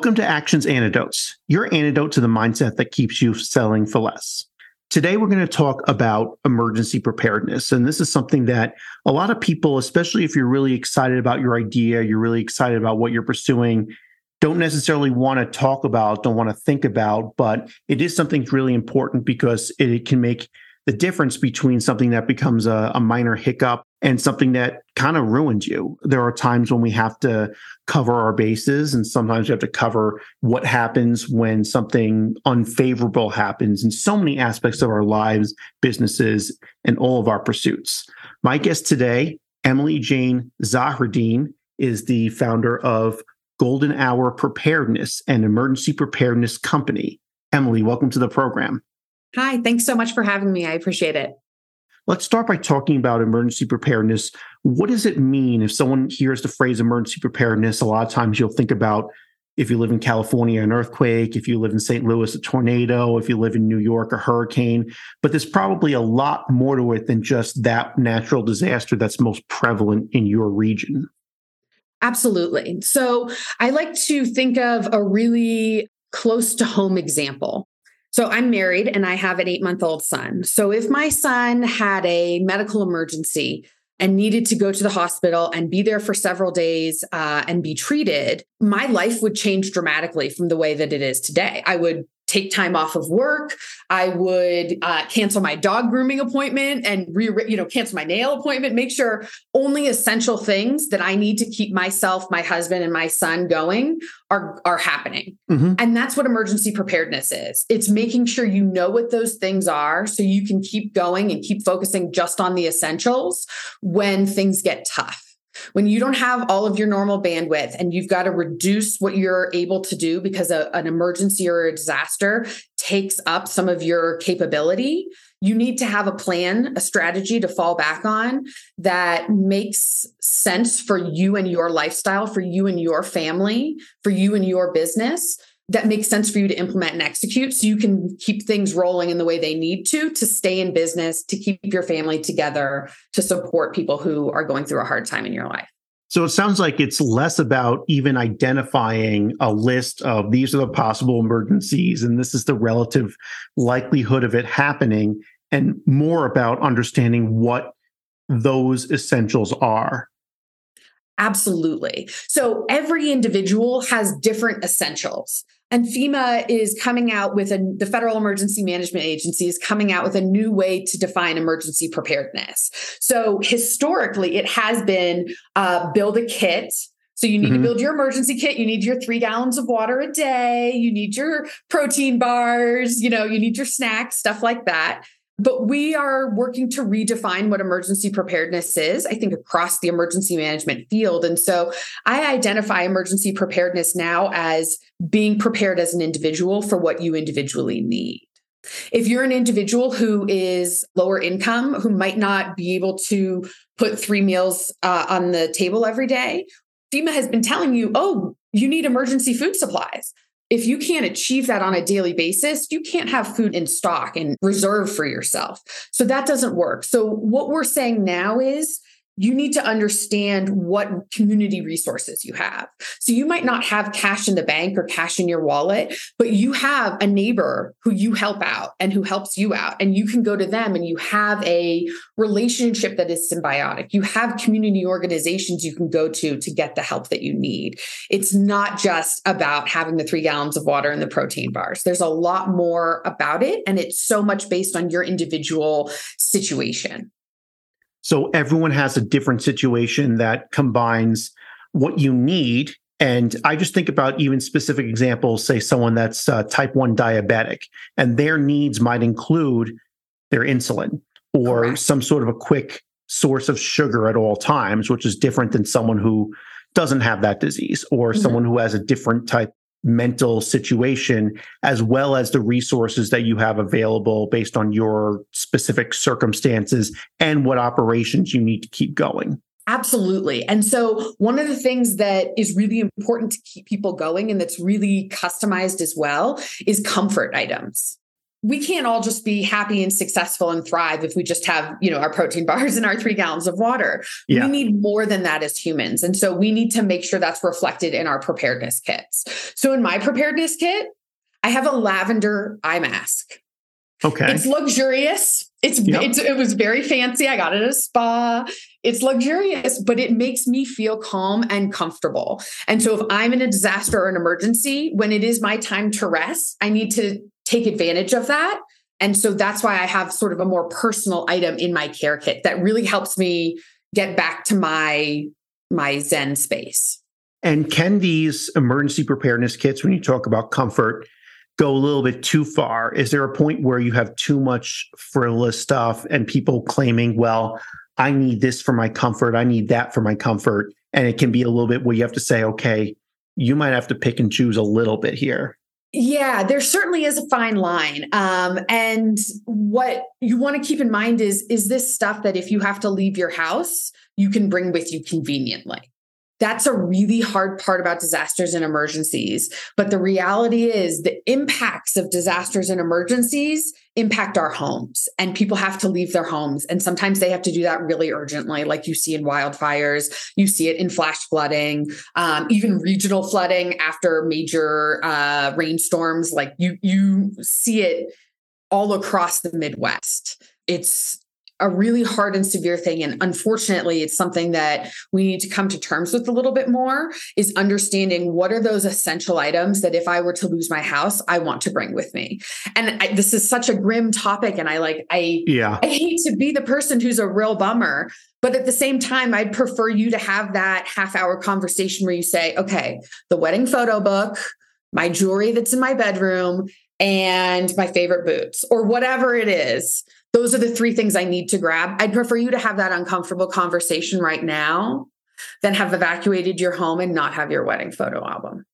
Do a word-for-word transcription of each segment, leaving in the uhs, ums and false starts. Welcome to Action's Antidotes, your antidote to the mindset that keeps you selling for less. Today, we're going to talk about emergency preparedness. And this is something that a lot of people, especially if you're really excited about your idea, you're really excited about what you're pursuing, don't necessarily want to talk about, don't want to think about, but it is something that's really important because it can make the difference between something that becomes a, a minor hiccup and something that kind of ruins you. There are times when we have to cover our bases, and sometimes you have to cover what happens when something unfavorable happens in so many aspects of our lives, businesses, and all of our pursuits. My guest today, Emily Jane Zahreddine, is the founder of Golden Hour Preparedness, an emergency preparedness company. Emily, welcome to the program. Hi, thanks so much for having me. I appreciate it. Let's start by talking about emergency preparedness. What does it mean? If someone hears the phrase emergency preparedness, a lot of times you'll think about if you live in California, an earthquake, if you live in Saint Louis, a tornado, if you live in New York, a hurricane. But there's probably a lot more to it than just that natural disaster that's most prevalent in your region. Absolutely. So I like to think of a really close to home example. So I'm married and I have an eight-month-old son. So if my son had a medical emergency and needed to go to the hospital and be there for several days uh, and be treated, my life would change dramatically from the way that it is today. I would take time off of work. I would uh, cancel my dog grooming appointment and re, you know, cancel my nail appointment, make sure only essential things that I need to keep myself, my husband, and my son going are, are happening. Mm-hmm. And that's what emergency preparedness is. It's making sure you know what those things are so you can keep going and keep focusing just on the essentials when things get tough. When you don't have all of your normal bandwidth and you've got to reduce what you're able to do because a, an emergency or a disaster takes up some of your capability, you need to have a plan, a strategy to fall back on that makes sense for you and your lifestyle, for you and your family, for you and your business, that makes sense for you to implement and execute so you can keep things rolling in the way they need to, to stay in business, to keep your family together, to support people who are going through a hard time in your life. So it sounds like it's less about even identifying a list of these are the possible emergencies and this is the relative likelihood of it happening, and more about understanding what those essentials are. Absolutely. So every individual has different essentials. And FEMA is coming out with a, the Federal Emergency Management Agency is coming out with a new way to define emergency preparedness. So historically, it has been uh, build a kit. So you need mm-hmm. to build your emergency kit. You need your three gallons of water a day. You need your protein bars, you know, you need your snacks, stuff like that. But we are working to redefine what emergency preparedness is, I think, across the emergency management field. And so I identify emergency preparedness now as being prepared as an individual for what you individually need. If you're an individual who is lower income, who might not be able to put three meals uh, on the table every day, FEMA has been telling you, oh, you need emergency food supplies. If you can't achieve that on a daily basis, you can't have food in stock and reserve for yourself. So that doesn't work. So what we're saying now is you need to understand what community resources you have. So you might not have cash in the bank or cash in your wallet, but you have a neighbor who you help out and who helps you out, and you can go to them and you have a relationship that is symbiotic. You have community organizations you can go to to get the help that you need. It's not just about having the three gallons of water and the protein bars. There's a lot more about it, and it's so much based on your individual situation. So everyone has a different situation that combines what you need. And I just think about even specific examples, say someone that's uh, type one diabetic, and their needs might include their insulin or Correct. Some sort of a quick source of sugar at all times, which is different than someone who doesn't have that disease or mm-hmm. someone who has a different type mental situation, as well as the resources that you have available based on your specific circumstances and what operations you need to keep going. Absolutely. And so one of the things that is really important to keep people going and that's really customized as well is comfort items. we can't all just be happy and successful and thrive if we just have, you know, our protein bars and our three gallons of water. Yeah. We need more than that as humans. And so we need to make sure that's reflected in our preparedness kits. So in my preparedness kit, I have a lavender eye mask. Okay. It's luxurious. It's, yep. it's it was very fancy. I got it at a spa. It's luxurious, but it makes me feel calm and comfortable. And so if I'm in a disaster or an emergency, when it is my time to rest, I need to take advantage of that. And so that's why I have sort of a more personal item in my care kit that really helps me get back to my, my Zen space. And can these emergency preparedness kits, when you talk about comfort, go a little bit too far? Is there a point where you have too much frivolous stuff and people claiming, well, I need this for my comfort, I need that for my comfort? And it can be a little bit where you have to say, okay, you might have to pick and choose a little bit here. Yeah, there certainly is a fine line. Um, and what you want to keep in mind is, is this stuff that if you have to leave your house, you can bring with you conveniently. That's a really hard part about disasters and emergencies. But the reality is the impacts of disasters and emergencies impact our homes, and people have to leave their homes. And sometimes they have to do that really urgently, like you see in wildfires, you see it in flash flooding, um, even regional flooding after major uh, rainstorms. Like you, you see it all across the Midwest. It's a really hard and severe thing. And unfortunately, it's something that we need to come to terms with a little bit more, is understanding what are those essential items that if I were to lose my house, I want to bring with me. And I, this is such a grim topic. And I like, I, yeah. I hate to be the person who's a real bummer, but at the same time, I'd prefer you to have that half hour conversation where you say, okay, the wedding photo book, my jewelry that's in my bedroom, and my favorite boots, or whatever it is. Those are the three things I need to grab. I'd prefer you to have that uncomfortable conversation right now than have evacuated your home and not have your wedding photo album.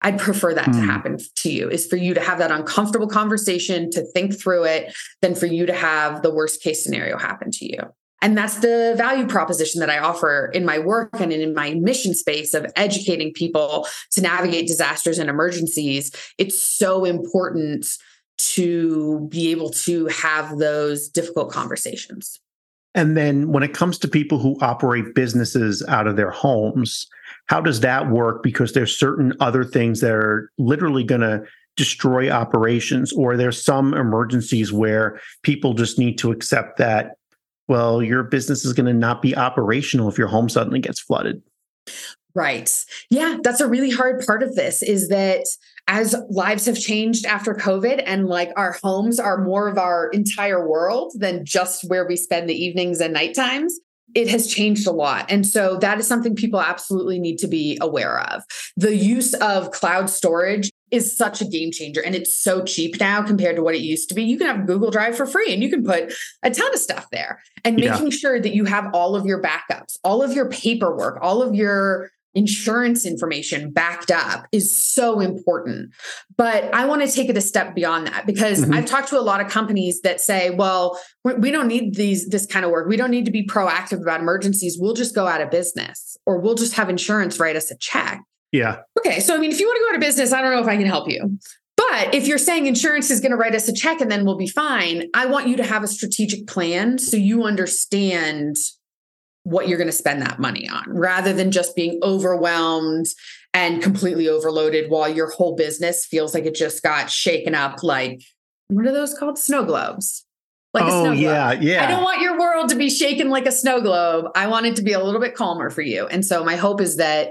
I'd prefer that mm. to happen to you, is for you to have that uncomfortable conversation, to think through it, than for you to have the worst case scenario happen to you. And that's the value proposition that I offer in my work and in my mission space of educating people to navigate disasters and emergencies. It's so important to be able to have those difficult conversations. And then when it comes to people who operate businesses out of their homes, how does that work? Because there's certain other things that are literally going to destroy operations, or there's some emergencies where people just need to accept that, well, your business is going to not be operational if your home suddenly gets flooded. Right. Yeah, that's a really hard part of this, is that as lives have changed after COVID, and like our homes are more of our entire world than just where we spend the evenings and night times, it has changed a lot. And so that is something people absolutely need to be aware of. The use of cloud storage is such a game changer, and it's so cheap now compared to what it used to be. You can have Google Drive for free, and you can put a ton of stuff there, and making yeah. sure that you have all of your backups, all of your paperwork, all of your insurance information backed up is so important. But I want to take it a step beyond that, because mm-hmm. I've talked to a lot of companies that say, well, we don't need these, this kind of work. We don't need to be proactive about emergencies. We'll just go out of business, or we'll just have insurance write us a check. Yeah. Okay. So, I mean, if you want to go out of business, I don't know if I can help you. But if you're saying insurance is going to write us a check and then we'll be fine, I want you to have a strategic plan so you understand what you're going to spend that money on, rather than just being overwhelmed and completely overloaded while your whole business feels like it just got shaken up. Like, what are those called? Snow globes. Like oh, a snow yeah, globe. Yeah. I don't want your world to be shaken like a snow globe. I want it to be a little bit calmer for you. And so my hope is that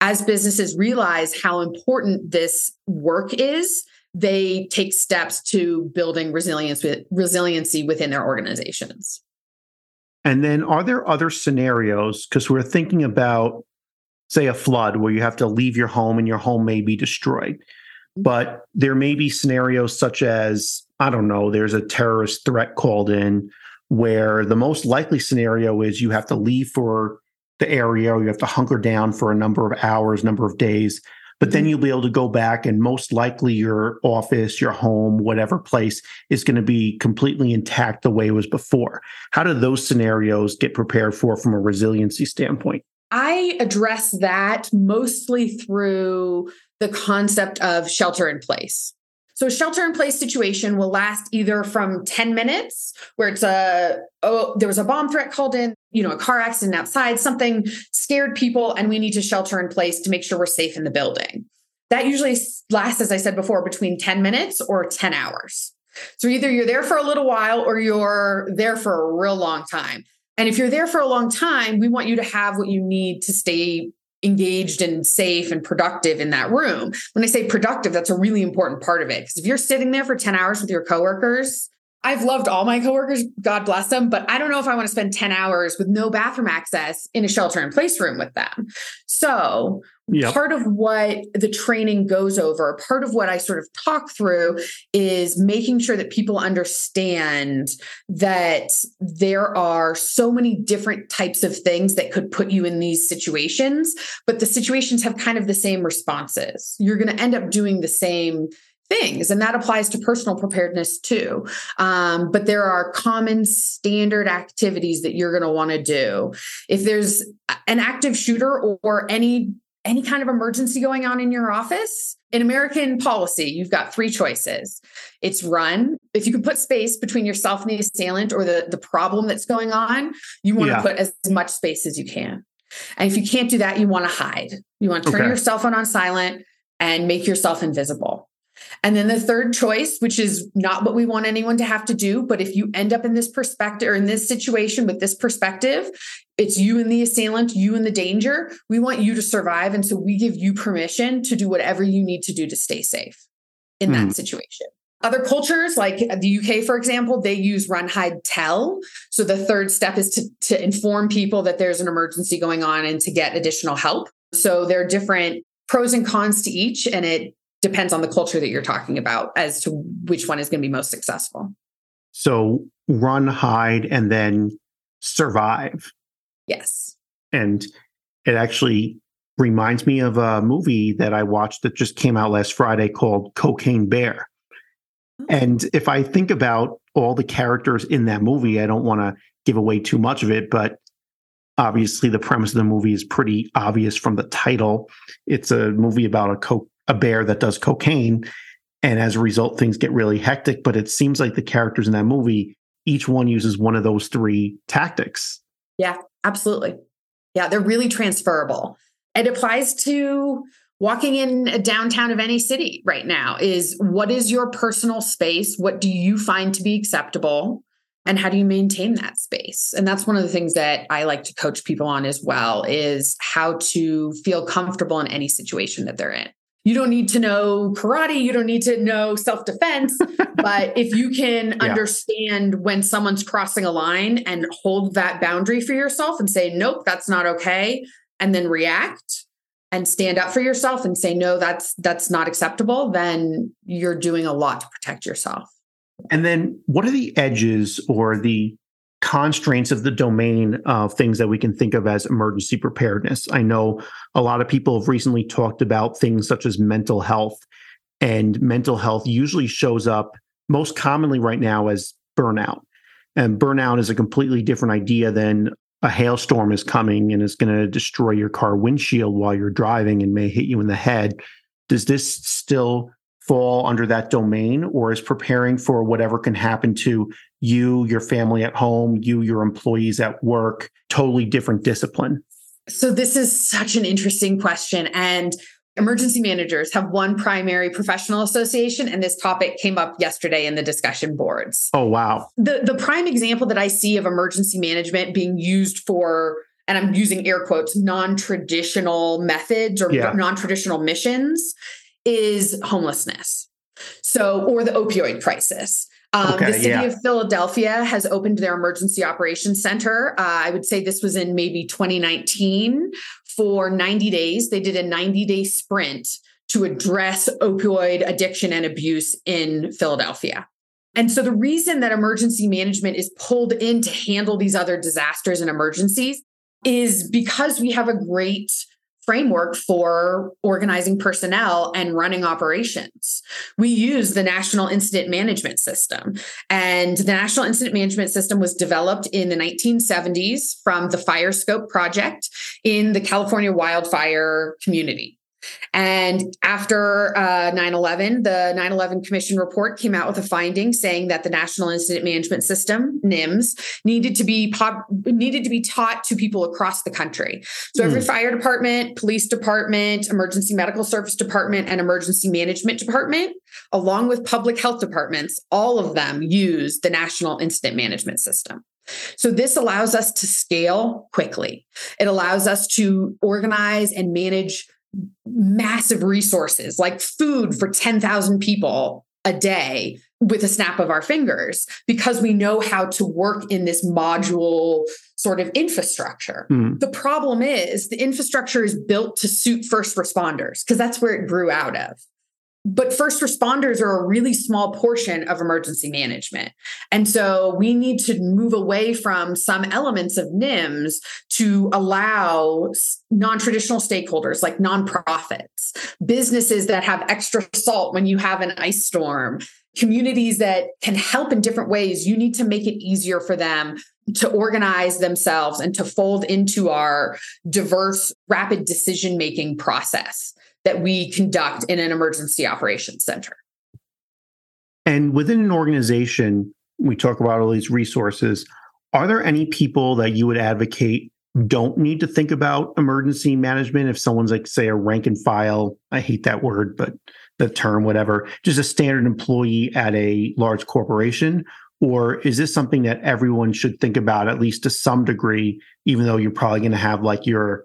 as businesses realize how important this work is, they take steps to building resilience with resiliency within their organizations. And then are there other scenarios? Because we're thinking about, say, a flood where you have to leave your home and your home may be destroyed. But there may be scenarios such as, I don't know, there's a terrorist threat called in, where the most likely scenario is you have to leave for the area, or you have to hunker down for a number of hours, number of days. But then you'll be able to go back, and most likely your office, your home, whatever place is going to be completely intact the way it was before. How do those scenarios get prepared for from a resiliency standpoint? I address that mostly through the concept of shelter in place. So a shelter-in-place situation will last either from ten minutes, where it's a, oh, there was a bomb threat called in, you know, a car accident outside, something scared people, and we need to shelter in place to make sure we're safe in the building. That usually lasts, as I said before, between ten minutes or ten hours. So either you're there for a little while or you're there for a real long time. And if you're there for a long time, we want you to have what you need to stay engaged and safe and productive in that room. When I say productive, that's a really important part of it. Because if you're sitting there for ten hours with your coworkers, I've loved all my coworkers, God bless them, but I don't know if I want to spend ten hours with no bathroom access in a shelter-in-place room with them. So yep. Part of what the training goes over, part of what I sort of talk through is making sure that people understand that there are so many different types of things that could put you in these situations, but the situations have kind of the same responses. You're going to end up doing the same things. And that applies to personal preparedness too. Um, but there are common standard activities that you're going to want to do. If there's an active shooter or any, any kind of emergency going on in your office, in American policy, you've got three choices. It's run. If you can put space between yourself and the assailant or the, the problem that's going on, you want yeah. to put as much space as you can. And if you can't do that, you want to hide. You want to turn okay. your cell phone on silent and make yourself invisible. And then the third choice, which is not what we want anyone to have to do, but if you end up in this perspective or in this situation with this perspective, it's you and the assailant, you and the danger. We want you to survive. And so we give you permission to do whatever you need to do to stay safe in that mm. situation. Other cultures, like the U K, for example, they use run, hide, tell. So the third step is to, to inform people that there's an emergency going on and to get additional help. So there are different pros and cons to each, and it depends on the culture that you're talking about as to which one is going to be most successful. So run, hide, and then survive. Yes. And it actually reminds me of a movie that I watched that just came out last Friday called Cocaine Bear. And if I think about all the characters in that movie, I don't want to give away too much of it, but obviously the premise of the movie is pretty obvious from the title. It's a movie about a coke a bear that does cocaine. And as a result, things get really hectic. But it seems like the characters in that movie, each one uses one of those three tactics. Yeah, absolutely. Yeah, they're really transferable. It applies to walking in a downtown of any city right now is what is your personal space? What do you find to be acceptable? And how do you maintain that space? And that's one of the things that I like to coach people on as well, is how to feel comfortable in any situation that they're in. You don't need to know karate. You don't need to know self-defense. But if you can yeah. understand when someone's crossing a line and hold that boundary for yourself and say, nope, that's not okay. And then react and stand up for yourself and say, no, that's, that's not acceptable. Then you're doing a lot to protect yourself. And then what are the edges or the constraints of the domain of things that we can think of as emergency preparedness? I know a lot of people have recently talked about things such as mental health, and mental health usually shows up most commonly right now as burnout. And burnout is a completely different idea than a hailstorm is coming and is going to destroy your car windshield while you're driving and may hit you in the head. Does this still fall under that domain, or is preparing for whatever can happen to you, your family at home, you, your employees at work, totally different discipline? So this is such an interesting question. And emergency managers have one primary professional association. And this topic came up yesterday in the discussion boards. Oh, wow. The, the prime example that I see of emergency management being used for, and I'm using air quotes, non-traditional methods or yeah. non-traditional missions, is homelessness. So, or the opioid crisis. Um, okay, the city yeah. of Philadelphia has opened their emergency operations center. Uh, I would say this was in maybe twenty nineteen for ninety days. They did a ninety day sprint to address opioid addiction and abuse in Philadelphia. And so the reason that emergency management is pulled in to handle these other disasters and emergencies is because we have a great framework for organizing personnel and running operations. We use the National Incident Management System. And the National Incident Management System was developed in the nineteen seventies from the FireScope project in the California wildfire community. And after uh, nine eleven, the nine eleven Commission report came out with a finding saying that the National Incident Management System, NIMS, needed to be pop- needed to be taught to people across the country. So every mm. fire department, police department, emergency medical service department, and emergency management department, along with public health departments, all of them use the National Incident Management System. So this allows us to scale quickly. It allows us to organize and manage massive resources like food for ten thousand people a day with a snap of our fingers, because we know how to work in this module sort of infrastructure. Mm. The problem is the infrastructure is built to suit first responders, because that's where it grew out of. But first responders are a really small portion of emergency management. And so we need to move away from some elements of NIMS to allow non-traditional stakeholders like nonprofits, businesses that have extra salt when you have an ice storm, communities that can help in different ways. You need to make it easier for them to organize themselves and to fold into our diverse, rapid decision-making process that we conduct in an emergency operations center. And within an organization, we talk about all these resources. Are there any people that you would advocate don't need to think about emergency management? If someone's like, say, a rank and file, I hate that word, but the term, whatever, just a standard employee at a large corporation? Or is this something that everyone should think about, at least to some degree, even though you're probably going to have like your,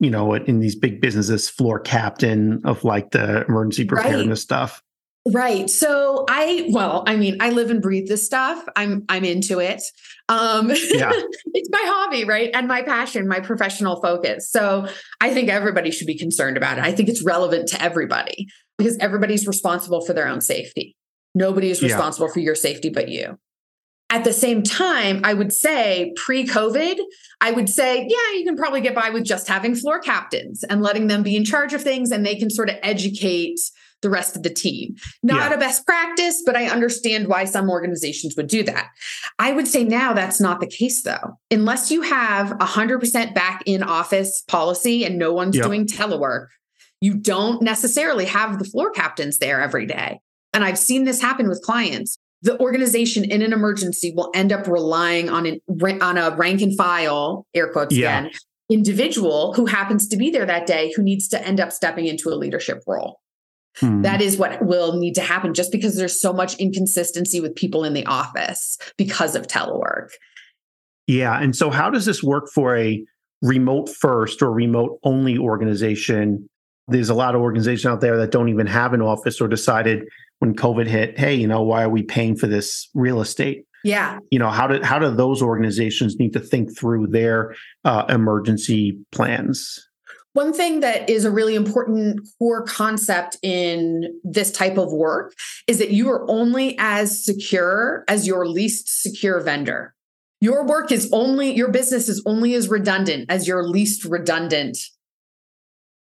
you know, in these big businesses, floor captain of like the emergency preparedness right. stuff. Right. So I, well, I mean, I live and breathe this stuff. I'm, I'm into it. Um, yeah. It's my hobby, right? And my passion, my professional focus. So I think everybody should be concerned about it. I think it's relevant to everybody because everybody's responsible for their own safety. Nobody is responsible yeah. for your safety but you. At the same time, I would say pre-COVID, I would say, yeah, you can probably get by with just having floor captains and letting them be in charge of things, and they can sort of educate the rest of the team. Not yeah. a best practice, but I understand why some organizations would do that. I would say now that's not the case, though. Unless you have one hundred percent back in office policy and no one's yep. doing telework, you don't necessarily have the floor captains there every day. And I've seen this happen with clients. The organization in an emergency will end up relying on an on a rank and file, air quotes yeah. again, individual who happens to be there that day, who needs to end up stepping into a leadership role. Hmm. That is what will need to happen, just because there's so much inconsistency with people in the office because of telework. Yeah. And so how does this work for a remote first or remote only organization? There's a lot of organizations out there that don't even have an office, or decided when COVID hit, hey, you know, why are we paying for this real estate? Yeah. You know, how do, how do those organizations need to think through their uh, emergency plans? One thing that is a really important core concept in this type of work is that you are only as secure as your least secure vendor. Your work is only, your business is only as redundant as your least redundant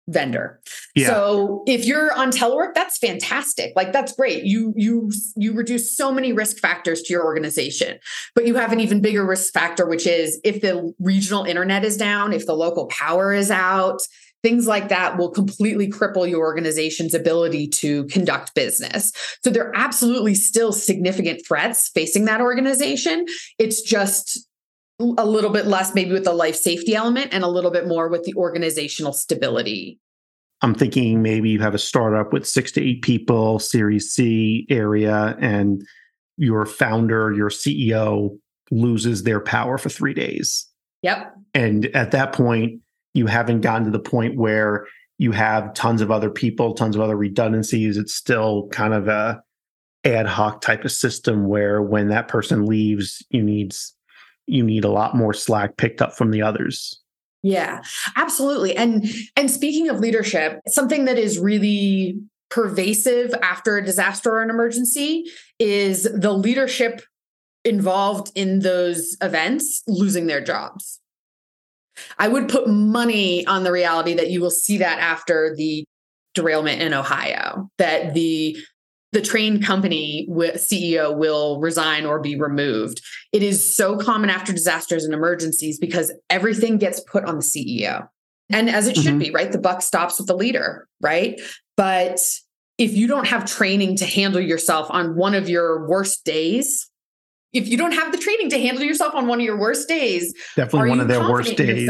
vendor. Yeah. So if you're on telework, that's fantastic. Like, that's great. You, you, you reduce so many risk factors to your organization, but you have an even bigger risk factor, which is if the regional internet is down, if the local power is out, things like that will completely cripple your organization's ability to conduct business. So there are absolutely still significant threats facing that organization. It's just a little bit less maybe with the life safety element and a little bit more with the organizational stability. I'm thinking maybe you have a startup with six to eight people, Series C area, and your founder, your C E O loses their power for three days. Yep. And at that point, you haven't gotten to the point where you have tons of other people, tons of other redundancies. It's still kind of a ad hoc type of system where when that person leaves, you need... you need a lot more slack picked up from the others. Yeah, absolutely. And and speaking of leadership, something that is really pervasive after a disaster or an emergency is the leadership involved in those events losing their jobs. I would put money on the reality that you will see that after the derailment in Ohio, that the The train company C E O will resign or be removed. It is so common after disasters and emergencies because everything gets put on the C E O. And as it mm-hmm. should be, right? The buck stops with the leader, right? But if you don't have training to handle yourself on one of your worst days, if you don't have the training to handle yourself on one of your worst days, definitely one of their worst days,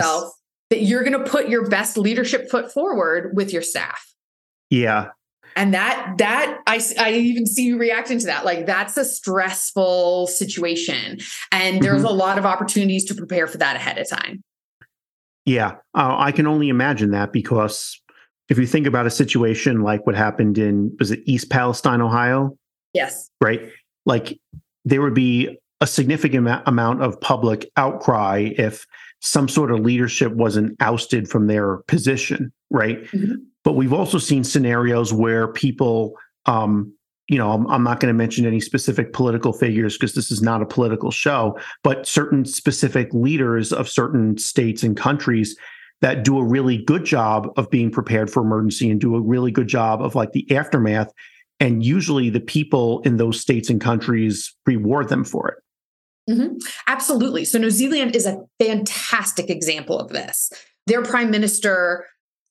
that you're going to put your best leadership foot forward with your staff. Yeah. And that, that I, I even see you reacting to that. Like, that's a stressful situation. And there's mm-hmm. a lot of opportunities to prepare for that ahead of time. Yeah. Uh, I can only imagine that, because if you think about a situation like what happened in, was it East Palestine, Ohio? Yes. Right. Like, there would be a significant amount of public outcry if some sort of leadership wasn't ousted from their position. Right. Mm-hmm. But we've also seen scenarios where people, um, you know, I'm, I'm not going to mention any specific political figures because this is not a political show, but certain specific leaders of certain states and countries that do a really good job of being prepared for emergency and do a really good job of like the aftermath. And usually the people in those states and countries reward them for it. Mm-hmm. Absolutely. So New Zealand is a fantastic example of this. Their prime minister,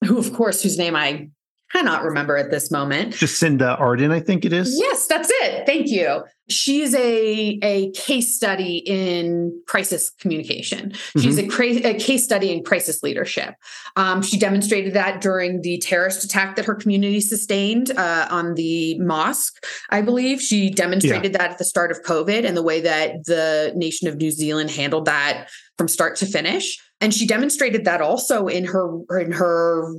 who, of course, whose name I cannot remember at this moment. Jacinda Ardern, I think it is. Yes, that's it. Thank you. She's a, a case study in crisis communication. She's mm-hmm. a, cra- a case study in crisis leadership. Um, she demonstrated that during the terrorist attack that her community sustained uh, on the mosque, I believe. She demonstrated yeah. that at the start of COVID and the way that the nation of New Zealand handled that from start to finish. And she demonstrated that also in her in her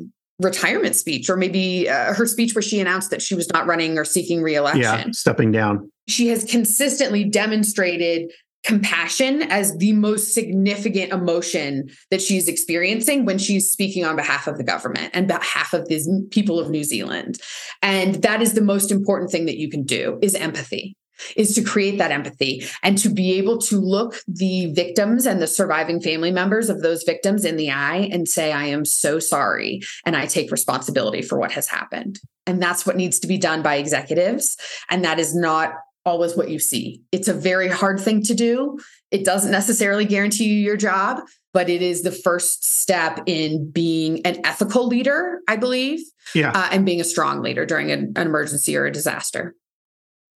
retirement speech, or maybe uh, her speech where she announced that she was not running or seeking reelection. Yeah, stepping down. She has consistently demonstrated compassion as the most significant emotion that she's experiencing when she's speaking on behalf of the government and behalf of these people of New Zealand. And that is the most important thing that you can do, is empathy. Is to create that empathy and to be able to look the victims and the surviving family members of those victims in the eye and say, I am so sorry, and I take responsibility for what has happened. And that's what needs to be done by executives. And that is not always what you see. It's a very hard thing to do. It doesn't necessarily guarantee you your job, but it is the first step in being an ethical leader, I believe, yeah. uh, and being a strong leader during an, an emergency or a disaster.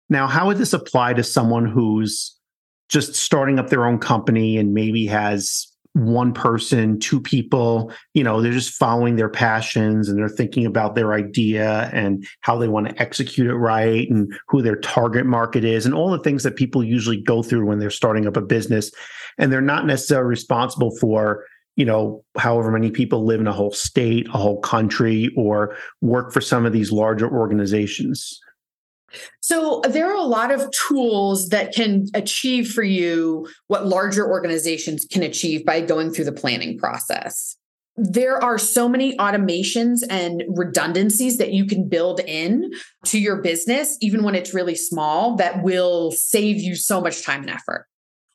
Now, how would this apply to someone who's just starting up their own company and maybe has one person, two people, you know, they're just following their passions and they're thinking about their idea and how they want to execute it right and who their target market is and all the things that people usually go through when they're starting up a business, and they're not necessarily responsible for, you know, however many people live in a whole state, a whole country, or work for some of these larger organizations? So there are a lot of tools that can achieve for you what larger organizations can achieve by going through the planning process. There are so many automations and redundancies that you can build in to your business, even when it's really small, that will save you so much time and effort.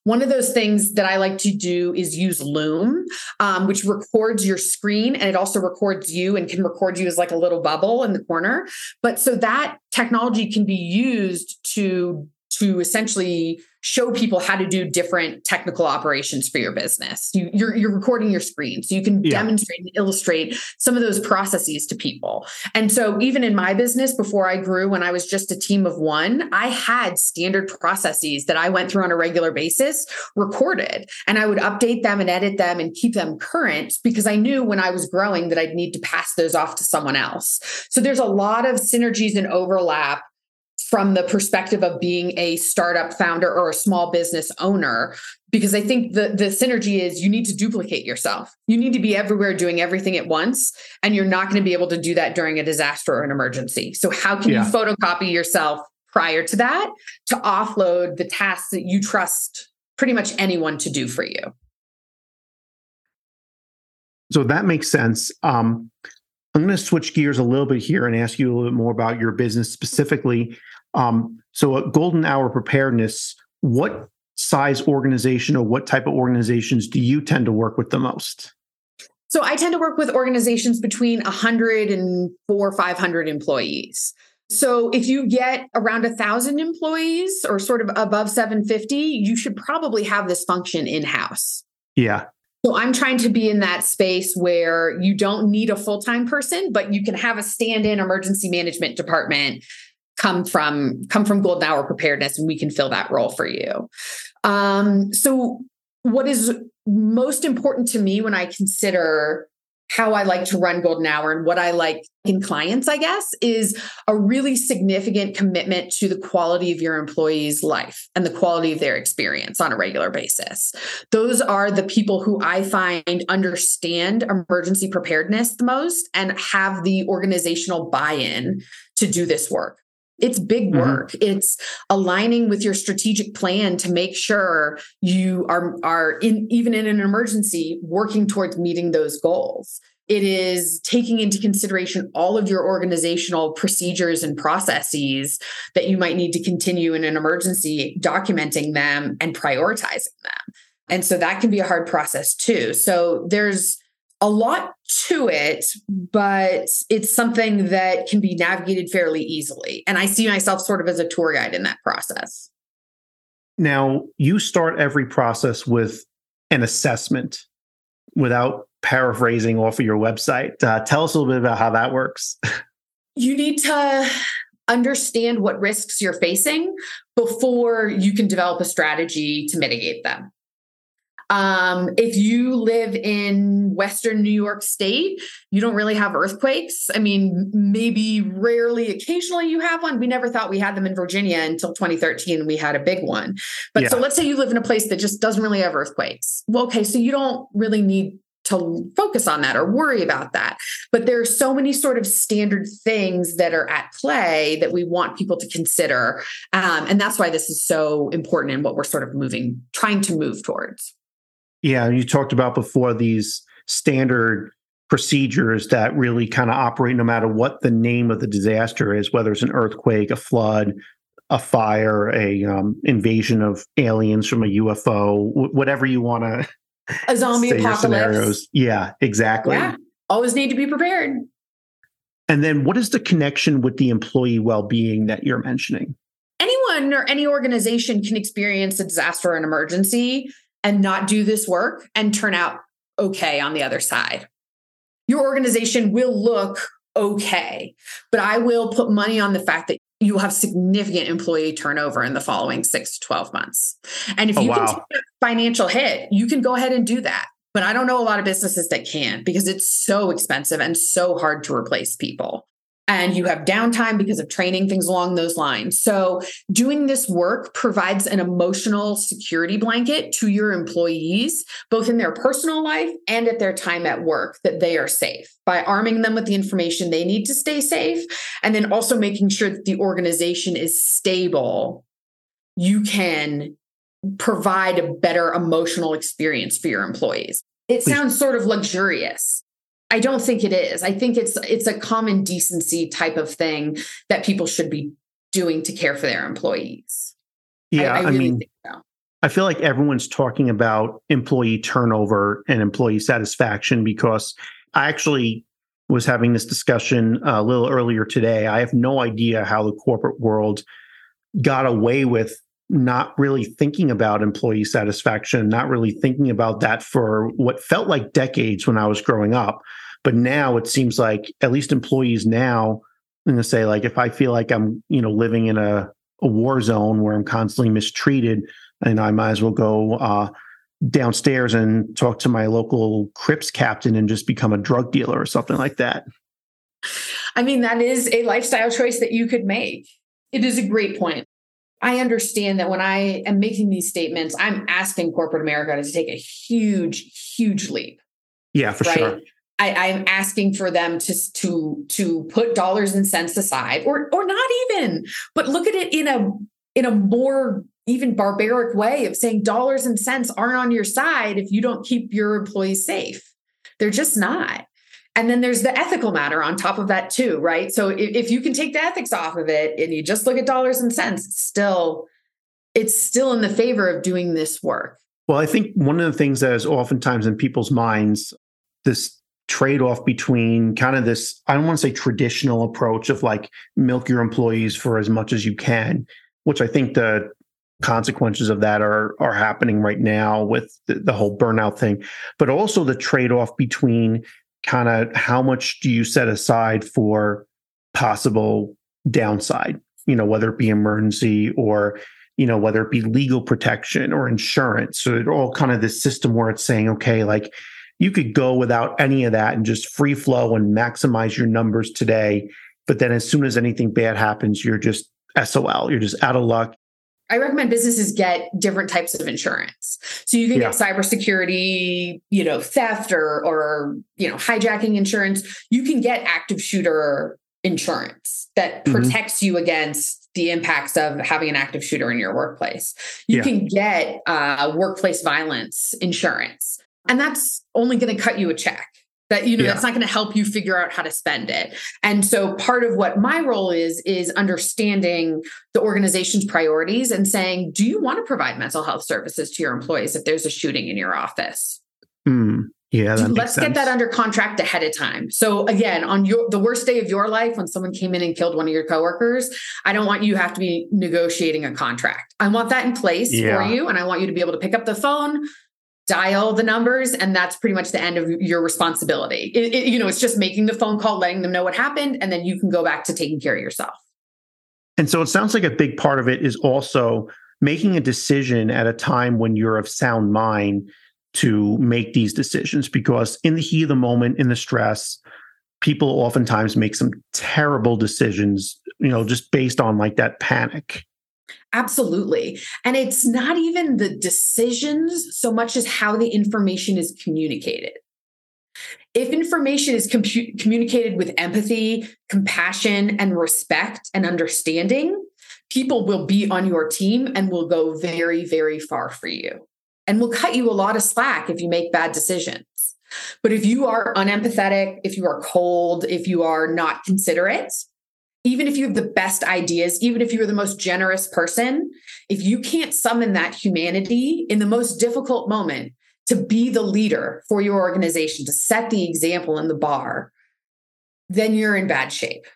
One of those things that I like to do is use Loom, um, which records your screen, and it also records you and can record you as like a little bubble in the corner. But so that technology can be used to, to essentially show people how to do different technical operations for your business. You, you're, you're recording your screen, so you can yeah. demonstrate and illustrate some of those processes to people. And so even in my business, before I grew, when I was just a team of one, I had standard processes that I went through on a regular basis recorded, and I would update them and edit them and keep them current, because I knew when I was growing that I'd need to pass those off to someone else. So there's a lot of synergies and overlap from the perspective of being a startup founder or a small business owner, because I think the, the synergy is you need to duplicate yourself. You need to be everywhere doing everything at once, and you're not going to be able to do that during a disaster or an emergency. So how can yeah. you photocopy yourself prior to that to offload the tasks that you trust pretty much anyone to do for you? So that makes sense. Um, I'm going to switch gears a little bit here and ask you a little bit more about your business specifically. Um, so at Golden Hour Preparedness, what size organization or what type of organizations do you tend to work with the most? So I tend to work with organizations between one hundred and four or five hundred employees. So if you get around one thousand employees or sort of above seven fifty, you should probably have this function in-house. Yeah. So I'm trying to be in that space where you don't need a full-time person, but you can have a stand-in emergency management department come from, come from Golden Hour Preparedness, and we can fill that role for you. Um, so what is most important to me when I consider how I like to run Golden Hour and what I like in clients, I guess, is a really significant commitment to the quality of your employees' life and the quality of their experience on a regular basis. Those are the people who I find understand emergency preparedness the most and have the organizational buy-in to do this work. It's big work. Mm-hmm. It's aligning with your strategic plan to make sure you are, are in, even in an emergency, working towards meeting those goals. It is taking into consideration all of your organizational procedures and processes that you might need to continue in an emergency, documenting them and prioritizing them. And so that can be a hard process too. So there's a lot to it, but it's something that can be navigated fairly easily. And I see myself sort of as a tour guide in that process. Now, you start every process with an assessment, without paraphrasing off of your website. Uh, tell us a little bit about how that works. You need to understand what risks you're facing before you can develop a strategy to mitigate them. Um, if you live in Western New York State, you don't really have earthquakes. I mean, maybe rarely, occasionally you have one. We never thought we had them in Virginia until twenty thirteen. We had a big one. But yeah. So let's say you live in a place that just doesn't really have earthquakes. Well, okay, so you don't really need to focus on that or worry about that. But there are so many sort of standard things that are at play that we want people to consider. Um, and that's why this is so important in what we're sort of moving, trying to move towards. Yeah, you talked about before these standard procedures that really kind of operate no matter what the name of the disaster is, whether it's an earthquake, a flood, a fire, a um, invasion of aliens from a U F O, w- whatever you want to a zombie apocalypse scenarios. Yeah, exactly. Yeah, always need to be prepared. And then what is the connection with the employee well-being that you're mentioning? Anyone or any organization can experience a disaster or an emergency and not do this work and turn out okay on the other side. Your organization will look okay, but I will put money on the fact that you will have significant employee turnover in the following six to twelve months. And if oh, you wow. can take that financial hit, you can go ahead and do that. But I don't know a lot of businesses that can, because it's so expensive and so hard to replace people. And you have downtime because of training, things along those lines. So doing this work provides an emotional security blanket to your employees, both in their personal life and at their time at work, that they are safe by arming them with the information they need to stay safe. And then also making sure that the organization is stable. You can provide a better emotional experience for your employees. It sounds sort of luxurious. I don't think it is. I think it's it's a common decency type of thing that people should be doing to care for their employees. Yeah, I, I, really I mean, think so. I feel like everyone's talking about employee turnover and employee satisfaction, because I actually was having this discussion a little earlier today. I have no idea how the corporate world got away with not really thinking about employee satisfaction, not really thinking about that for what felt like decades when I was growing up. But now it seems like at least employees now, I'm going to say, like, if I feel like I'm, you know, living in a, a war zone where I'm constantly mistreated, and I might as well go uh, downstairs and talk to my local Crips captain and just become a drug dealer or something like that. I mean, that is a lifestyle choice that you could make. It is a great point. I understand that when I am making these statements, I'm asking corporate America to take a huge, huge leap. Yeah, for right? sure. I, I'm asking for them to, to, to put dollars and cents aside, or, or not even, but look at it in a, in a more even barbaric way of saying dollars and cents aren't on your side if you don't keep your employees safe. They're just not. And then there's the ethical matter on top of that too, right? So if, if you can take the ethics off of it and you just look at dollars and cents, it's still, it's still in the favor of doing this work. Well, I think one of the things that is oftentimes in people's minds, this trade-off between kind of this, I don't want to say traditional approach of like milk your employees for as much as you can, which I think the consequences of that are are happening right now with the, the whole burnout thing, but also the trade-off between kind of how much do you set aside for possible downside, you know, whether it be emergency or, you know, whether it be legal protection or insurance. So it all kind of this system where it's saying, okay, like you could go without any of that and just free flow and maximize your numbers today. But then as soon as anything bad happens, you're just S O L, you're just out of luck. I recommend businesses get different types of insurance. So you can yeah. get cybersecurity, you know, theft or, or, you know, hijacking insurance. You can get active shooter insurance that protects mm-hmm. you against the impacts of having an active shooter in your workplace. You yeah. can get uh, workplace violence insurance, and that's only going to cut you a check. That, you know, yeah. that's not going to help you figure out how to spend it. And so part of what my role is, is understanding the organization's priorities and saying, do you want to provide mental health services to your employees if there's a shooting in your office? Mm, yeah. That Let's get that under contract ahead of time. So again, on your the worst day of your life, when someone came in and killed one of your coworkers, I don't want you to have to be negotiating a contract. I want that in place yeah. for you. And I want you to be able to pick up the phone, dial the numbers, and that's pretty much the end of your responsibility. It, it, you know, it's just making the phone call, letting them know what happened, and then you can go back to taking care of yourself. And so it sounds like a big part of it is also making a decision at a time when you're of sound mind to make these decisions, because in the heat of the moment, in the stress, people oftentimes make some terrible decisions, you know, just based on like that panic. Absolutely. And it's not even the decisions so much as how the information is communicated. If information is com- communicated with empathy, compassion, and respect and understanding, people will be on your team and will go very, very far for you and will cut you a lot of slack if you make bad decisions. But if you are unempathetic, if you are cold, if you are not considerate, even if you have the best ideas, even if you're the most generous person, if you can't summon that humanity in the most difficult moment to be the leader for your organization, to set the example and the bar, then you're in bad shape.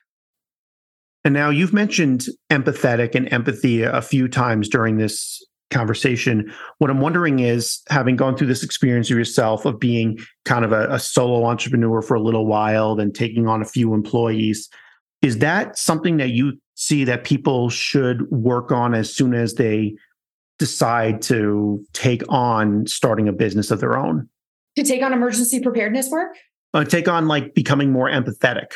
And now you've mentioned empathetic and empathy a few times during this conversation. What I'm wondering is, having gone through this experience yourself of being kind of a, a solo entrepreneur for a little while, then taking on a few employees, is that something that you see that people should work on as soon as they decide to take on starting a business of their own? To take on emergency preparedness work? Uh, take on like becoming more empathetic.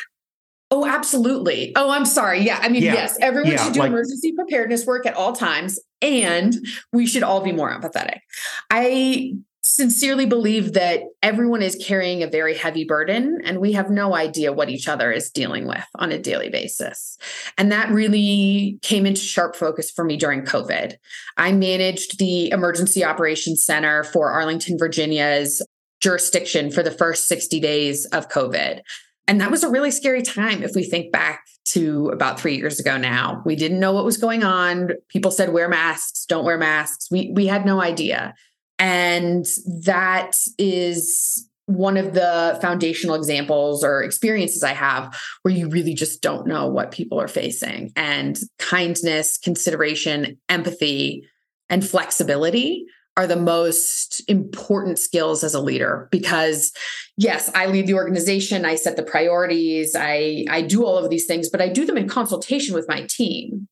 Oh, absolutely. Oh, I'm sorry. Yeah. I mean, yeah. yes, everyone yeah, should do like, emergency preparedness work at all times, and we should all be more empathetic. I sincerely believe that everyone is carrying a very heavy burden, and we have no idea what each other is dealing with on a daily basis. And that really came into sharp focus for me during COVID. I managed the Emergency Operations Center for Arlington, Virginia's jurisdiction for the first sixty days of COVID. And that was a really scary time. If we think back to about three years ago now, we didn't know what was going on. People said, wear masks, don't wear masks. We, we had no idea. And that is one of the foundational examples or experiences I have where you really just don't know what people are facing. And kindness, consideration, empathy, and flexibility are the most important skills as a leader, because yes, I lead the organization, I set the priorities, I, I do all of these things, but I do them in consultation with my team.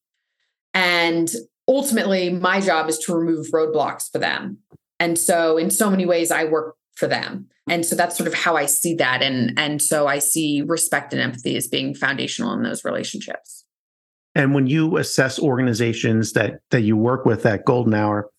And ultimately, my job is to remove roadblocks for them. And so in so many ways, I work for them. And so that's sort of how I see that. And, and so I see respect and empathy as being foundational in those relationships. And when you assess organizations that, that you work with at Golden Hour,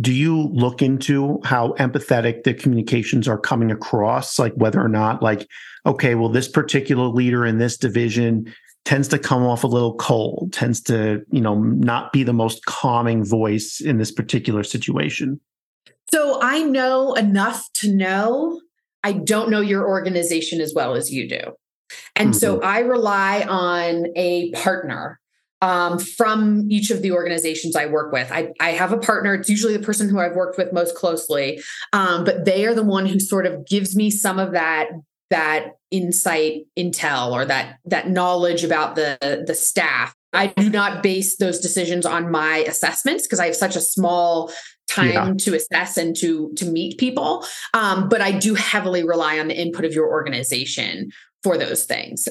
do you look into how empathetic the communications are coming across? Like whether or not like, okay, well, this particular leader in this division tends to come off a little cold, tends to, you know, not be the most calming voice in this particular situation. So I know enough to know I don't know your organization as well as you do. And mm-hmm. so I rely on a partner um, from each of the organizations I work with. I, I have a partner. It's usually the person who I've worked with most closely, um, but they are the one who sort of gives me some of that that insight, intel, or that that knowledge about the, the staff. I do not base those decisions on my assessments because I have such a small time yeah. to assess and to, to meet people. Um, but I do heavily rely on the input of your organization for those things.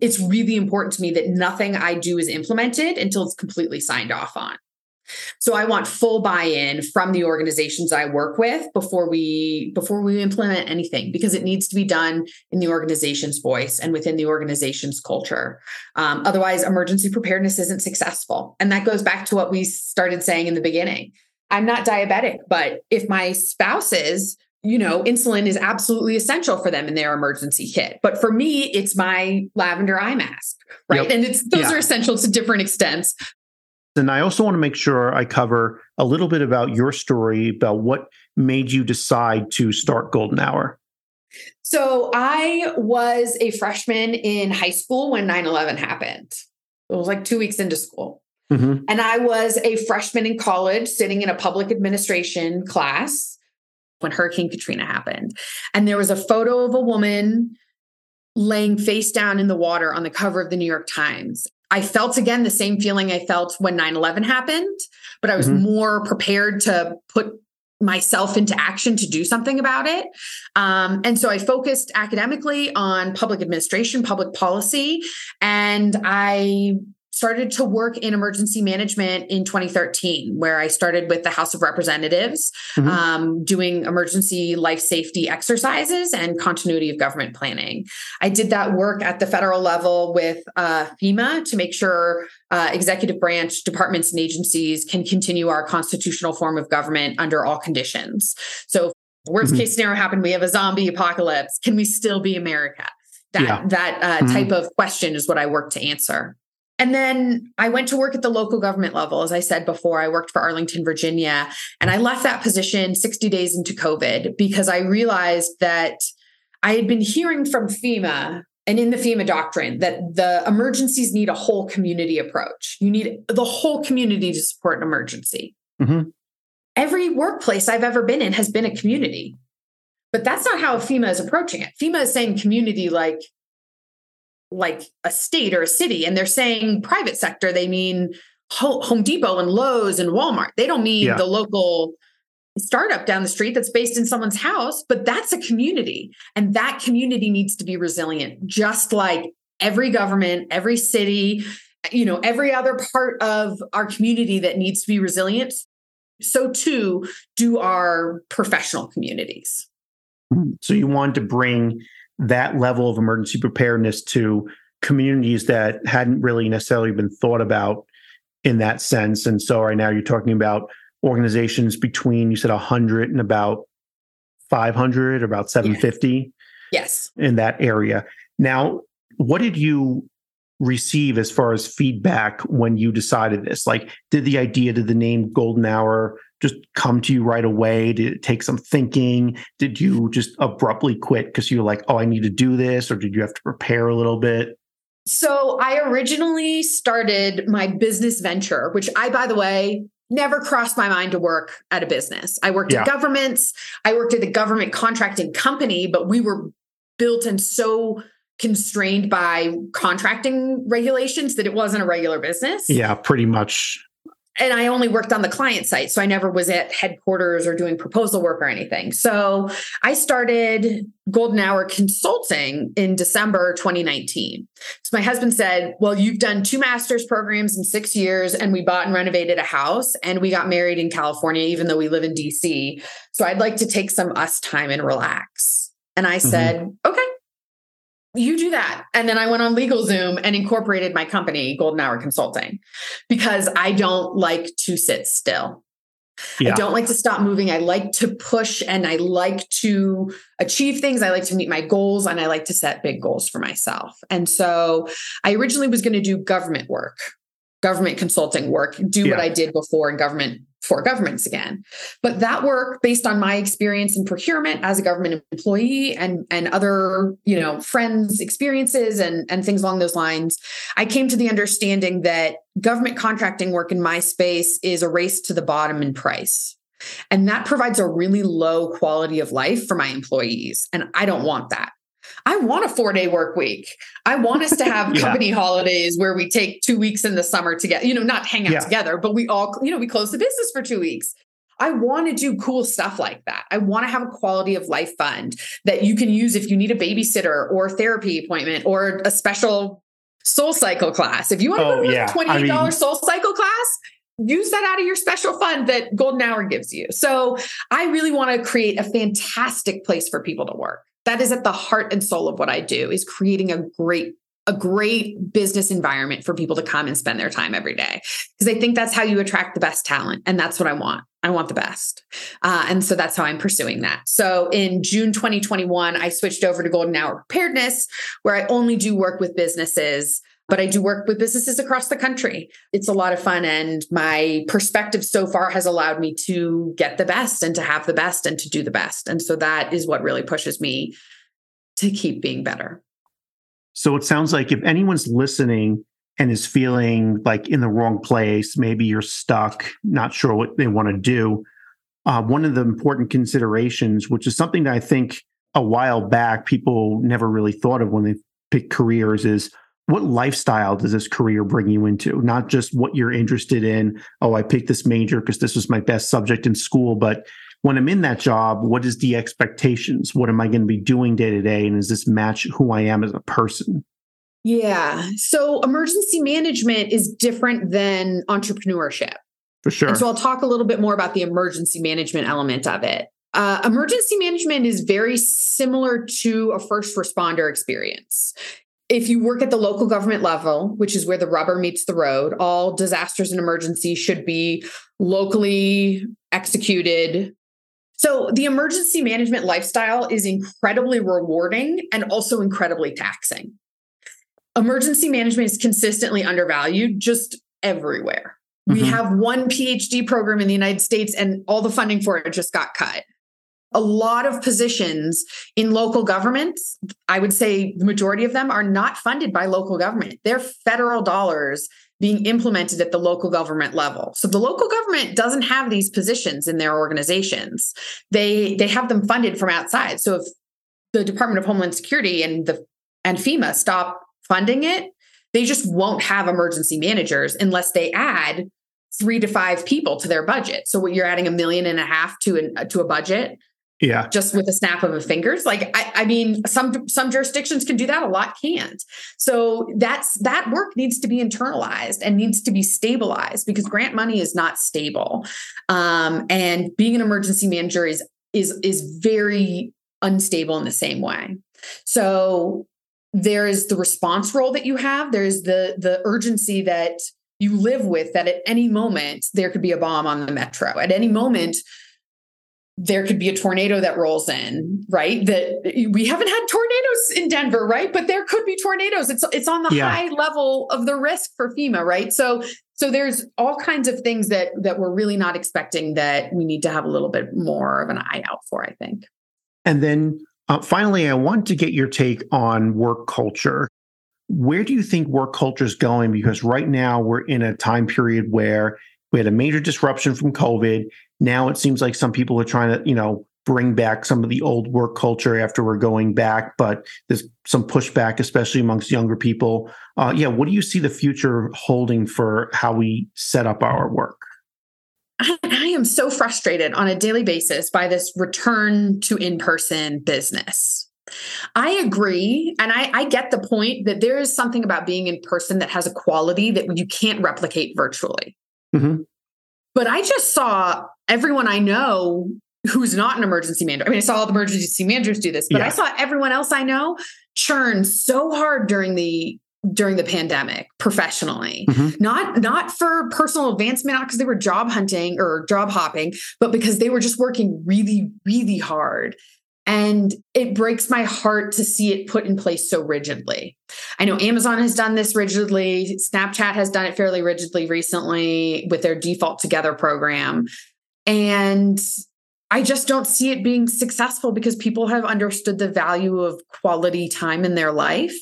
It's really important to me that nothing I do is implemented until it's completely signed off on. So I want full buy-in from the organizations I work with before we before we implement anything, because it needs to be done in the organization's voice and within the organization's culture. Um, otherwise, emergency preparedness isn't successful. And that goes back to what we started saying in the beginning. I'm not diabetic, but if my spouse is, you know, insulin is absolutely essential for them in their emergency kit. But for me, it's my lavender eye mask, right? Yep. And it's those yeah. are essential to different extents. And I also want to make sure I cover a little bit about your story, about what made you decide to start Golden Hour. So I was a freshman in high school when nine eleven happened. It was like two weeks into school. Mm-hmm. And I was a freshman in college sitting in a public administration class when Hurricane Katrina happened. And there was a photo of a woman laying face down in the water on the cover of the New York Times. I felt, again, the same feeling I felt when nine eleven happened, but I was mm-hmm. more prepared to put myself into action to do something about it. Um, and so I focused academically on public administration, public policy, and I started to work in emergency management in twenty thirteen, where I started with the House of Representatives, mm-hmm. um, doing emergency life safety exercises and continuity of government planning. I did that work at the federal level with uh, FEMA to make sure uh, executive branch departments and agencies can continue our constitutional form of government under all conditions. So if the worst mm-hmm. case scenario happened, we have a zombie apocalypse, can we still be America? That, yeah. that uh, mm-hmm. type of question is what I work to answer. And then I went to work at the local government level. As I said before, I worked for Arlington, Virginia, and I left that position sixty days into COVID because I realized that I had been hearing from FEMA and in the FEMA doctrine that the emergencies need a whole community approach. You need the whole community to support an emergency. Mm-hmm. Every workplace I've ever been in has been a community, but that's not how FEMA is approaching it. FEMA is saying community like like a state or a city. And they're saying private sector, they mean Home Depot and Lowe's and Walmart. They don't mean yeah. the local startup down the street that's based in someone's house, but that's a community. And that community needs to be resilient, just like every government, every city, you know, every other part of our community that needs to be resilient. So too do our professional communities. So you want to bring that level of emergency preparedness to communities that hadn't really necessarily been thought about in that sense. And so right now you're talking about organizations between, you said one hundred and about five hundred, about seven hundred fifty. Yes. In that area. Now, what did you receive as far as feedback when you decided this? Like, did the idea, did the name Golden Hour just come to you right away? Did it take some thinking? Did you just abruptly quit because you were like, oh, I need to do this? Or did you have to prepare a little bit? So I originally started my business venture, which I, by the way, never crossed my mind to work at a business. I worked yeah. at governments. I worked at the government contracting company, but we were built and so constrained by contracting regulations that it wasn't a regular business. Yeah, pretty much. And I only worked on the client site. So I never was at headquarters or doing proposal work or anything. So I started Golden Hour Consulting in December twenty nineteen. So my husband said, well, you've done two master's programs in six years and we bought and renovated a house and we got married in California, even though we live in D C. So I'd like to take some us time and relax. And I said, mm-hmm. okay, you do that. And then I went on LegalZoom and incorporated my company, Golden Hour Consulting, because I don't like to sit still. Yeah. I don't like to stop moving. I like to push and I like to achieve things. I like to meet my goals and I like to set big goals for myself. And so I originally was going to do government work, government consulting work, do yeah. what I did before in government for governments again. But that work, based on my experience in procurement as a government employee and, and other, you know, friends' experiences and, and things along those lines, I came to the understanding that government contracting work in my space is a race to the bottom in price. And that provides a really low quality of life for my employees. And I don't want that. I want a four day work week. I want us to have yeah. company holidays where we take two weeks in the summer together, you know, not hang out yeah. together, but we all, you know, we close the business for two weeks. I want to do cool stuff like that. I want to have a quality of life fund that you can use if you need a babysitter or therapy appointment or a special Soul Cycle class. If you want to oh, go to yeah. a twenty-eight dollars I mean, Soul Cycle class, use that out of your special fund that Golden Hour gives you. So I really want to create a fantastic place for people to work. That is at the heart and soul of what I do, is creating a great a great business environment for people to come and spend their time every day. Because I think that's how you attract the best talent. And that's what I want. I want the best. Uh, and so that's how I'm pursuing that. So in June twenty twenty-one, I switched over to Golden Hour Preparedness, where I only do work with businesses, but I do work with businesses across the country. It's a lot of fun. And my perspective so far has allowed me to get the best and to have the best and to do the best. And so that is what really pushes me to keep being better. So it sounds like if anyone's listening and is feeling like in the wrong place, maybe you're stuck, not sure what they want to do, uh, one of the important considerations, which is something that I think a while back people never really thought of when they pick careers, is what lifestyle does this career bring you into? Not just what you're interested in. Oh, I picked this major because this was my best subject in school, but when I'm in that job, what is the expectations? What am I going to be doing day to day? And does this match who I am as a person? Yeah. So emergency management is different than entrepreneurship. For sure. And so I'll talk a little bit more about the emergency management element of it. Uh, emergency management is very similar to a first responder experience. If you work at the local government level, which is where the rubber meets the road, all disasters and emergencies should be locally executed. So the emergency management lifestyle is incredibly rewarding and also incredibly taxing. Emergency management is consistently undervalued just everywhere. Mm-hmm. We have one PhD program in the United States and all the funding for it just got cut. A lot of positions in local governments, I would say the majority of them, are not funded by local government. They're federal dollars being implemented at the local government level. So the local government doesn't have these positions in their organizations. They they have them funded from outside. So if the Department of Homeland Security and the and FEMA stop funding it, they just won't have emergency managers unless they add three to five people to their budget. So you're adding a million and a half to an, to a budget. Yeah. Just with a snap of a fingers. Like, I, I mean, some, some jurisdictions can do that. A lot can't. So that's, that work needs to be internalized and needs to be stabilized, because grant money is not stable. Um, and being an emergency manager is, is, is very unstable in the same way. So there is the response role that you have. There's the, the urgency that you live with, that at any moment there could be a bomb on the metro. At any moment, there could be a tornado that rolls in, right? That we haven't had tornadoes in Denver, right? But there could be tornadoes. It's it's on the yeah. high level of the risk for FEMA, right? So so there's all kinds of things that that we're really not expecting, that we need to have a little bit more of an eye out for, I think. And then uh, finally, I want to get your take on work culture. Where do you think work culture is going? Because right now we're in a time period where we had a major disruption from COVID. Now it seems like some people are trying to, you know, bring back some of the old work culture after we're going back, but there's some pushback, especially amongst younger people. Uh, yeah, what do you see the future holding for how we set up our work? I, I am so frustrated on a daily basis by this return to in-person business. I agree. And I, I get the point that there is something about being in person that has a quality that you can't replicate virtually. Mm-hmm. But I just saw everyone I know who's not an emergency manager. I mean, I saw all the emergency managers do this, but yeah. I saw everyone else I know churn so hard during the during the pandemic professionally. Mm-hmm. Not not for personal advancement, not because they were job hunting or job hopping, but because they were just working really, really hard. And it breaks my heart to see it put in place so rigidly. I know Amazon has done this rigidly. Snapchat has done it fairly rigidly recently with their Default Together program. And I just don't see it being successful, because people have understood the value of quality time in their life.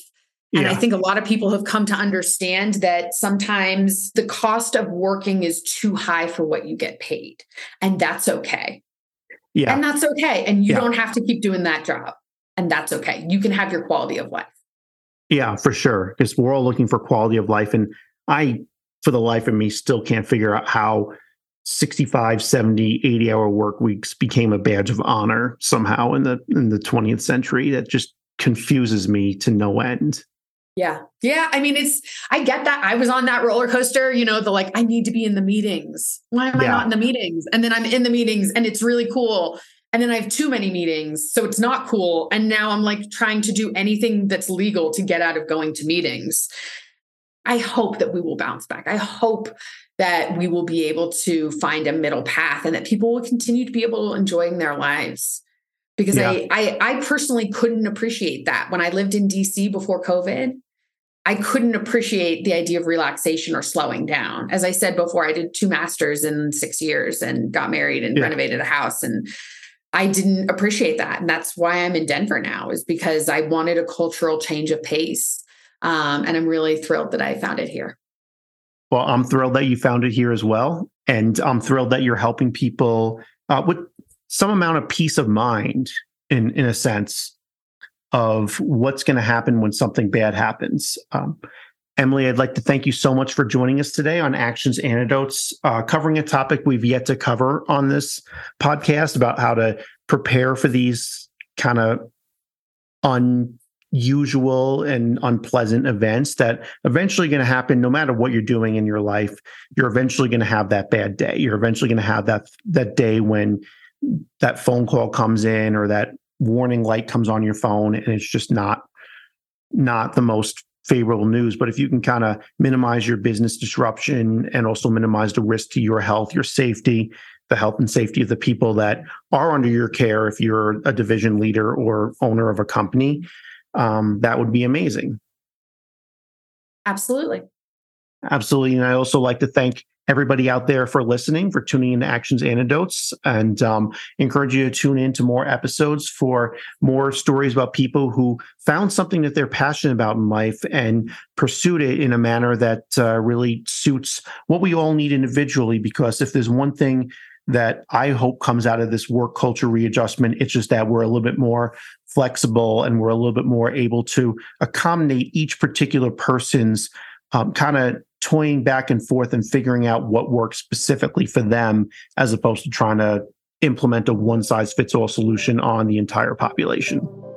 And yeah. I think a lot of people have come to understand that sometimes the cost of working is too high for what you get paid. And that's okay. Yeah. And that's okay. And you yeah. don't have to keep doing that job. and that's okay. You can have your quality of life. Yeah, for sure. Because we're all looking for quality of life. And I, for the life of me, still can't figure out how sixty-five, seventy, eighty hour work weeks became a badge of honor somehow in the in the twentieth century. That just confuses me to no end. Yeah. Yeah. I mean, it's, I get that. I was on that roller coaster, you know, the like, I need to be in the meetings. Why am yeah. I not in the meetings? And then I'm in the meetings and it's really cool. And then I have too many meetings, so it's not cool. And now I'm like trying to do anything that's legal to get out of going to meetings. I hope that we will bounce back. I hope that we will be able to find a middle path and that people will continue to be able to enjoy their lives. Because yeah. I, I, I personally couldn't appreciate that. When I lived in D C before COVID, I couldn't appreciate the idea of relaxation or slowing down. As I said before, I did two masters in six years and got married and yeah. renovated a house. And I didn't appreciate that. And that's why I'm in Denver now, is because I wanted a cultural change of pace. Um, and I'm really thrilled that I found it here. Well, I'm thrilled that you found it here as well. And I'm thrilled that you're helping people uh, with some amount of peace of mind, in, in a sense, of what's going to happen when something bad happens. Um, Emily, I'd like to thank you so much for joining us today on Action's Antidotes, uh, covering a topic we've yet to cover on this podcast about how to prepare for these kind of unusual and unpleasant events that eventually going to happen no matter what you're doing in your life. You're eventually going to have that bad day. You're eventually going to have that that day when that phone call comes in or that warning light comes on your phone, and it's just not not the most favorable news. But if you can kind of minimize your business disruption and also minimize the risk to your health, your safety, the health and safety of the people that are under your care, if you're a division leader or owner of a company, um, that would be amazing. Absolutely. Absolutely. And I also like to thank everybody out there for listening, for tuning into Action's Antidotes, and um, encourage you to tune in to more episodes for more stories about people who found something that they're passionate about in life and pursued it in a manner that uh, really suits what we all need individually. Because if there's one thing that I hope comes out of this work culture readjustment, it's just that we're a little bit more flexible and we're a little bit more able to accommodate each particular person's um, kind of toying back and forth and figuring out what works specifically for them, as opposed to trying to implement a one-size-fits-all solution on the entire population.